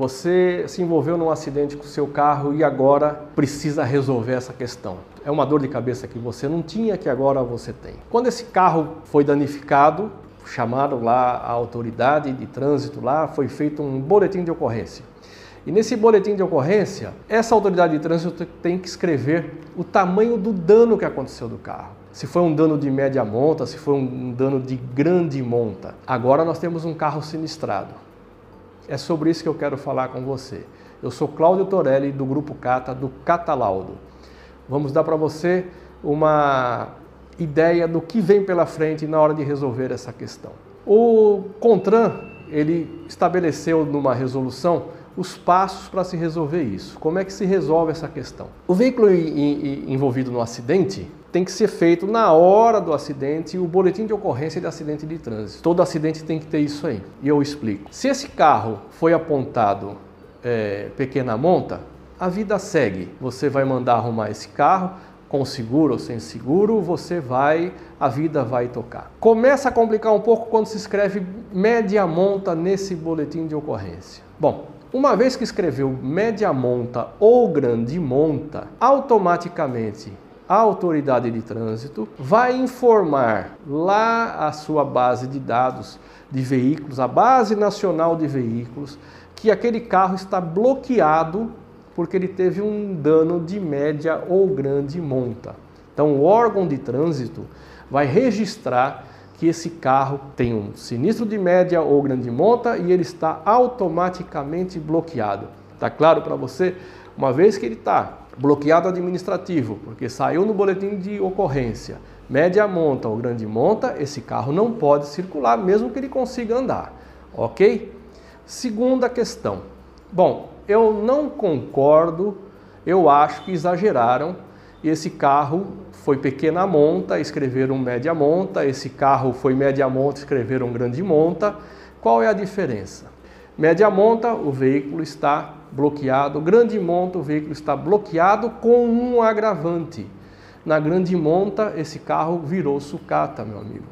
Você se envolveu num acidente com o seu carro e agora precisa resolver essa questão. É uma dor de cabeça que você não tinha, que agora você tem. Quando esse carro foi danificado, chamaram lá a autoridade de trânsito lá, foi feito um boletim de ocorrência. E nesse boletim de ocorrência, essa autoridade de trânsito tem que escrever o tamanho do dano que aconteceu do carro. Se foi um dano de média monta, se foi um dano de grande monta. Agora nós temos um carro sinistrado. É sobre isso que eu quero falar com você. Eu sou Cláudio Torelli, do Grupo Cata, do Catalaudo. Vamos dar para você uma ideia do que vem pela frente na hora de resolver essa questão. O Contran, ele estabeleceu numa resolução os passos para se resolver isso. Como é que se resolve essa questão? O veículo envolvido no acidente tem que ser feito na hora do acidente o boletim de ocorrência de acidente de trânsito. Todo acidente tem que ter isso aí. E eu explico. Se esse carro foi apontado pequena monta, a vida segue. Você vai mandar arrumar esse carro, com seguro ou sem seguro, a vida vai tocar. Começa a complicar um pouco quando se escreve média monta nesse boletim de ocorrência. Bom, uma vez que escreveu média monta ou grande monta, automaticamente a autoridade de trânsito vai informar lá a sua base de dados de veículos, a Base Nacional de Veículos, que aquele carro está bloqueado porque ele teve um dano de média ou grande monta. Então o órgão de trânsito vai registrar que esse carro tem um sinistro de média ou grande monta e ele está automaticamente bloqueado. Tá claro para você? Uma vez que ele está bloqueado administrativo, porque saiu no boletim de ocorrência, média monta ou grande monta, esse carro não pode circular, mesmo que ele consiga andar, ok? Segunda questão. Bom, eu não concordo, eu acho que exageraram. Esse carro foi pequena monta, escreveram média monta. Esse carro foi média monta, escreveram grande monta. Qual é a diferença? Média monta, o veículo está bloqueado. Grande monta, o veículo está bloqueado com um agravante. Na grande monta, esse carro virou sucata, meu amigo.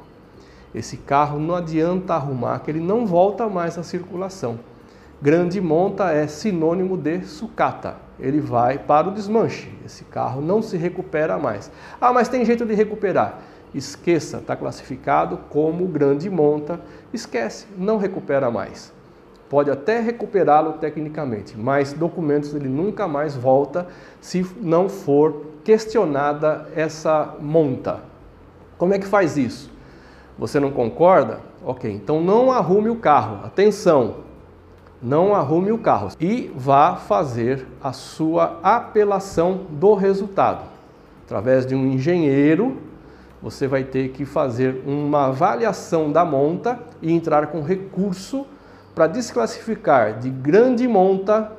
Esse carro não adianta arrumar, que ele não volta mais à circulação. Grande monta é sinônimo de sucata. Ele vai para o desmanche. Esse carro não se recupera mais. Ah, mas tem jeito de recuperar. Esqueça, está classificado como grande monta. Esquece, não recupera mais. Pode até recuperá-lo tecnicamente, mas documentos ele nunca mais volta se não for questionada essa monta. Como é que faz isso? Você não concorda? Ok, então não arrume o carro. Atenção! Não arrume o carro e vá fazer a sua apelação do resultado. Através de um engenheiro, você vai ter que fazer uma avaliação da monta e entrar com recurso para desclassificar de grande monta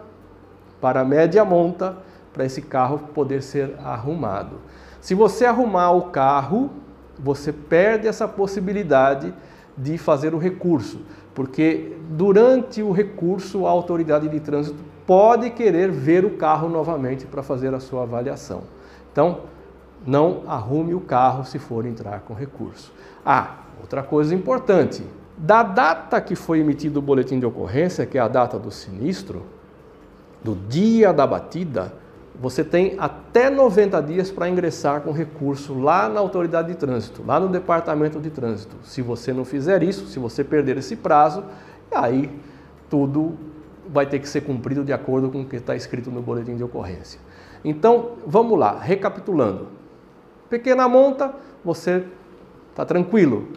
para média monta, para esse carro poder ser arrumado. Se você arrumar o carro, você perde essa possibilidade de fazer o recurso, porque durante o recurso a autoridade de trânsito pode querer ver o carro novamente para fazer a sua avaliação. Então, não arrume o carro se for entrar com recurso. Ah, outra coisa importante, da data que foi emitido o boletim de ocorrência, que é a data do sinistro, do dia da batida, você tem até 90 dias para ingressar com recurso lá na autoridade de trânsito, lá no departamento de trânsito. Se você não fizer isso, se você perder esse prazo, aí tudo vai ter que ser cumprido de acordo com o que está escrito no boletim de ocorrência. Então, vamos lá, recapitulando. Pequena monta, você está tranquilo.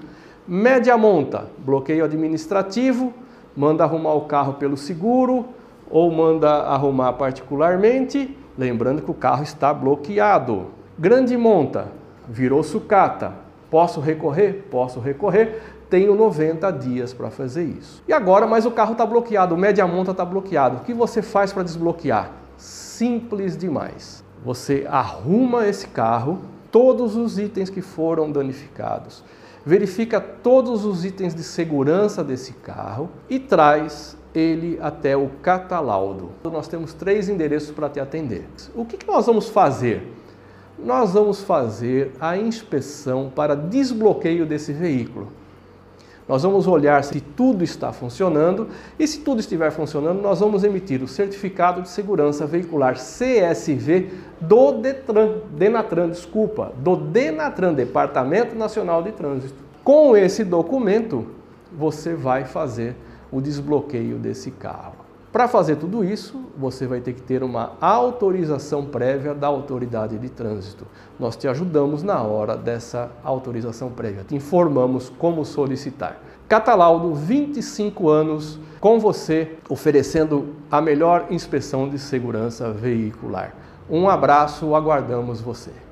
Média monta, bloqueio administrativo, manda arrumar o carro pelo seguro ou manda arrumar particularmente. Lembrando que o carro está bloqueado. Grande monta, virou sucata. Posso recorrer? Posso recorrer. Tenho 90 dias para fazer isso. E agora, mas o carro está bloqueado, o média monta está bloqueado. O que você faz para desbloquear? Simples demais. Você arruma esse carro, todos os itens que foram danificados. Verifica todos os itens de segurança desse carro e traz ele até o Catalaudo. Nós temos 3 endereços para te atender. O que nós vamos fazer? Nós vamos fazer a inspeção para desbloqueio desse veículo. Nós vamos olhar se tudo está funcionando e, se tudo estiver funcionando, nós vamos emitir o Certificado de Segurança Veicular CSV do DENATRAN, Departamento Nacional de Trânsito. Com esse documento, você vai fazer o desbloqueio desse carro. Para fazer tudo isso, você vai ter que ter uma autorização prévia da autoridade de trânsito. Nós te ajudamos na hora dessa autorização prévia, te informamos como solicitar. Catalaudo, 25 anos com você, oferecendo a melhor inspeção de segurança veicular. Um abraço, aguardamos você.